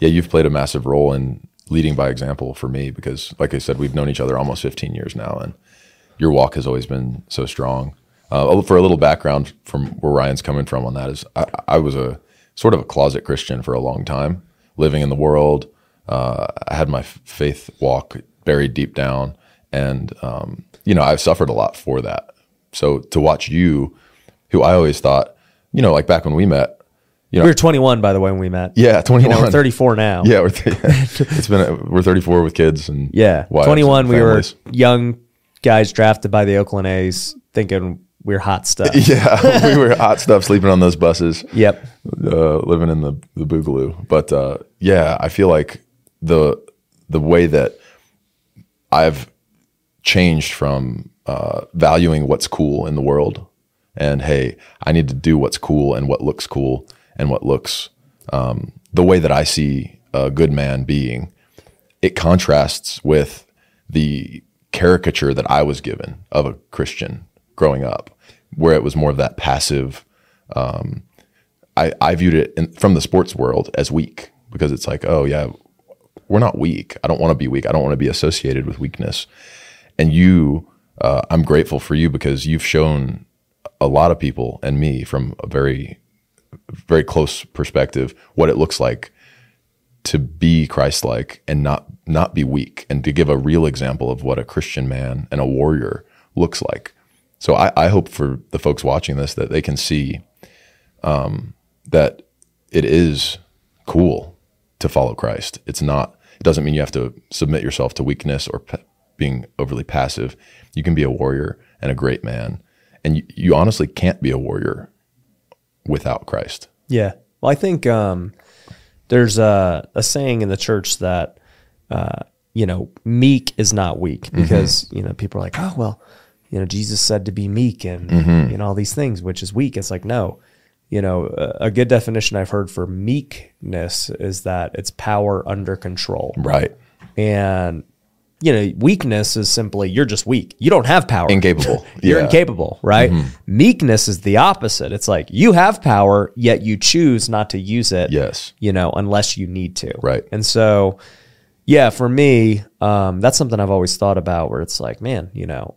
yeah, you've played a massive role in leading by example for me, because like I said, we've known each other almost 15 years now, and your walk has always been so strong. For a little background from where Ryan's coming from on that is I was a sort of a closet Christian for a long time, living in the world. I had my faith walk buried deep down, and I've suffered a lot for that. So to watch you, who I always thought, like back when we met, we were 21 by the way when we met. Yeah, 21. We're 34 now. Yeah, we're 34 with kids and yeah, 21. We were young guys drafted by the Oakland A's, thinking we're hot stuff. Yeah, we were hot stuff, sleeping on those buses. Yep, living in the boogaloo. But yeah, I feel like the way that I've changed from valuing what's cool in the world, and hey, I need to do what's cool and what looks the way that I see a good man being, it contrasts with the caricature that I was given of a Christian growing up, where it was more of that passive. I viewed it from the sports world as weak, because it's like, oh yeah, we're not weak. I don't want to be weak. I don't want to be associated with weakness. And you, I'm grateful for you, because you've shown a lot of people and me from a very, very close perspective what it looks like to be Christ-like and not be weak, and to give a real example of what a Christian man and a warrior looks like. So I hope for the folks watching this that they can see that it is cool to follow Christ. It's not. It doesn't mean you have to submit yourself to weakness or being overly passive. You can be a warrior and a great man. And you honestly can't be a warrior without Christ. Yeah. Well, I think there's a saying in the church that, meek is not weak, because, mm-hmm. People are like, oh, well, Jesus said to be meek and, mm-hmm. All these things, which is weak. It's like, no, a good definition I've heard for meekness is that it's power under control. Right. And weakness is simply, you're just weak. You don't have power. Incapable. You're incapable, right? Mm-hmm. Meekness is the opposite. It's like you have power, yet you choose not to use it. Yes. Unless you need to. Right. And so, yeah, for me, that's something I've always thought about, where it's like, man,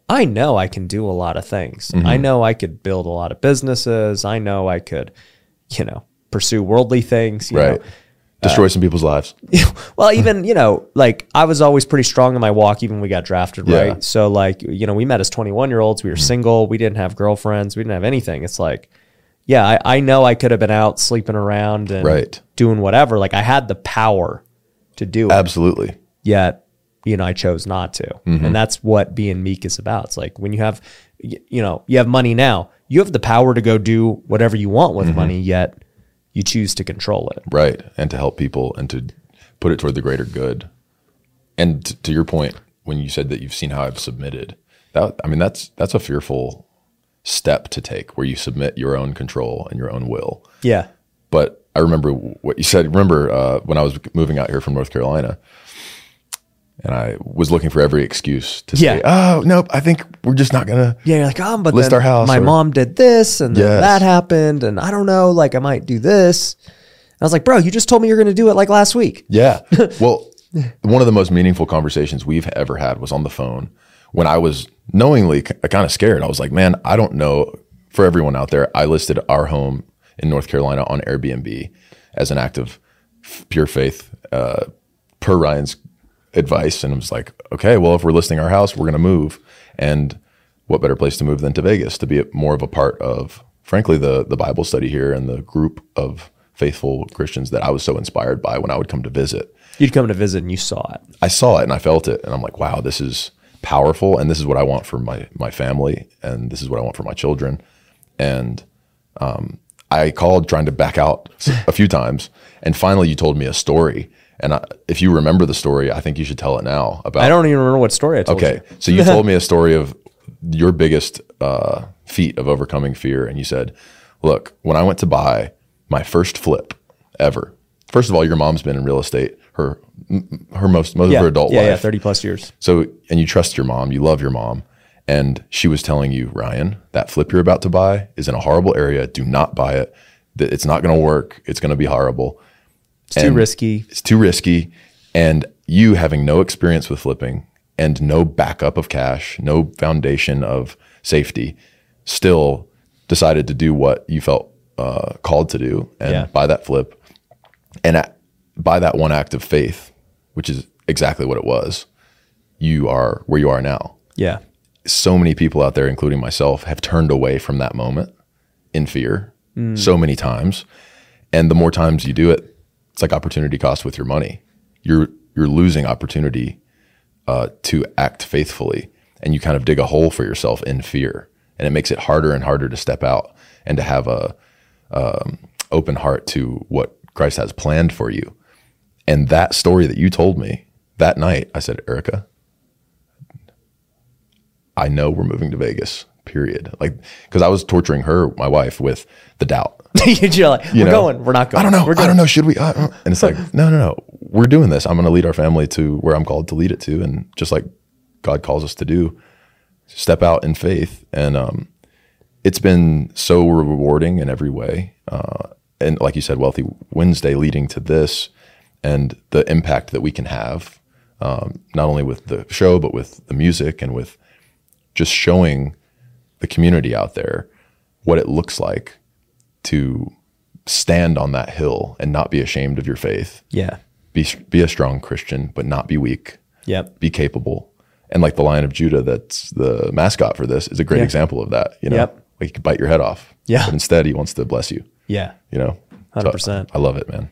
I know I can do a lot of things. Mm-hmm. I know I could build a lot of businesses. I know I could, pursue worldly things, right. Destroy some people's lives. Well, even, like I was always pretty strong in my walk, even when we got drafted, yeah. Right? So like, we met as 21-year-olds, we were single, we didn't have girlfriends, we didn't have anything. It's like, yeah, I know I could have been out sleeping around and doing whatever. Like I had the power to do it. Absolutely. Yet, I chose not to. Mm-hmm. And that's what being meek is about. It's like when you have, you have money now, you have the power to go do whatever you want with mm-hmm. money, yet you choose to control it. Right. And to help people and to put it toward the greater good. And to your point, when you said that you've seen how I've submitted, that's a fearful step to take, where you submit your own control and your own will. Yeah. But I remember what you said. Remember when I was moving out here from North Carolina, and I was looking for every excuse to say, oh, nope, I think we're just not going to list our house. My mom did this and then that happened, and I don't know, like I might do this. And I was like, bro, you just told me you're going to do it like last week. Yeah. Well, one of the most meaningful conversations we've ever had was on the phone, when I was knowingly kind of scared. I was like, man, I don't know. For everyone out there, I listed our home in North Carolina on Airbnb as an act of pure faith per Ryan's advice. And I was like, okay, well, if we're listing our house, we're going to move. And what better place to move than to Vegas, to be more of a part of, frankly, the Bible study here and the group of faithful Christians that I was so inspired by when I would come to visit. You'd come to visit and you saw it. I saw it and I felt it. And I'm like, wow, this is powerful. And this is what I want for my family. And this is what I want for my children. And I called trying to back out a few times. And finally, you told me a story. And if you remember the story, I think you should tell it now. I don't even remember what story I told you. Okay, so you told me a story of your biggest feat of overcoming fear. And you said, look, when I went to buy my first flip ever, first of all, your mom's been in real estate, her most of her adult life. Yeah, 30 plus years. So, and you trust your mom, you love your mom. And she was telling you, Ryan, that flip you're about to buy is in a horrible area. Do not buy it. It's not going to work. It's going to be horrible. It's too risky. And you having no experience with flipping and no backup of cash, no foundation of safety, still decided to do what you felt called to do and buy that flip and by that one act of faith, which is exactly what it was, you are where you are now. Yeah. So many people out there, including myself, have turned away from that moment in fear so many times. And the more times you do it, it's like opportunity cost with your money. You're losing opportunity to act faithfully, and you kind of dig a hole for yourself in fear, and it makes it harder and harder to step out and to have a open heart to what Christ has planned for you. And that story that you told me that night, I said, Erica, I know we're moving to Vegas, period. Like, because I was torturing her, my wife, with the doubt. You're like, we're going, we're not going. I don't know. Should we? And it's like, no. We're doing this. I'm going to lead our family to where I'm called to lead it to. And just like God calls us to do, step out in faith. And it's been so rewarding in every way. And like you said, Wealthy Wednesday leading to this and the impact that we can have, not only with the show, but with the music and with just showing the community out there what it looks like to stand on that hill and not be ashamed of your faith. Yeah. Be a strong Christian, but not be weak. Yep. Be capable. And like the Lion of Judah, that's the mascot for this, is a great example of that. You know, like he could bite your head off. Yeah. But instead he wants to bless you. Yeah. You know, 100%. I love it, man.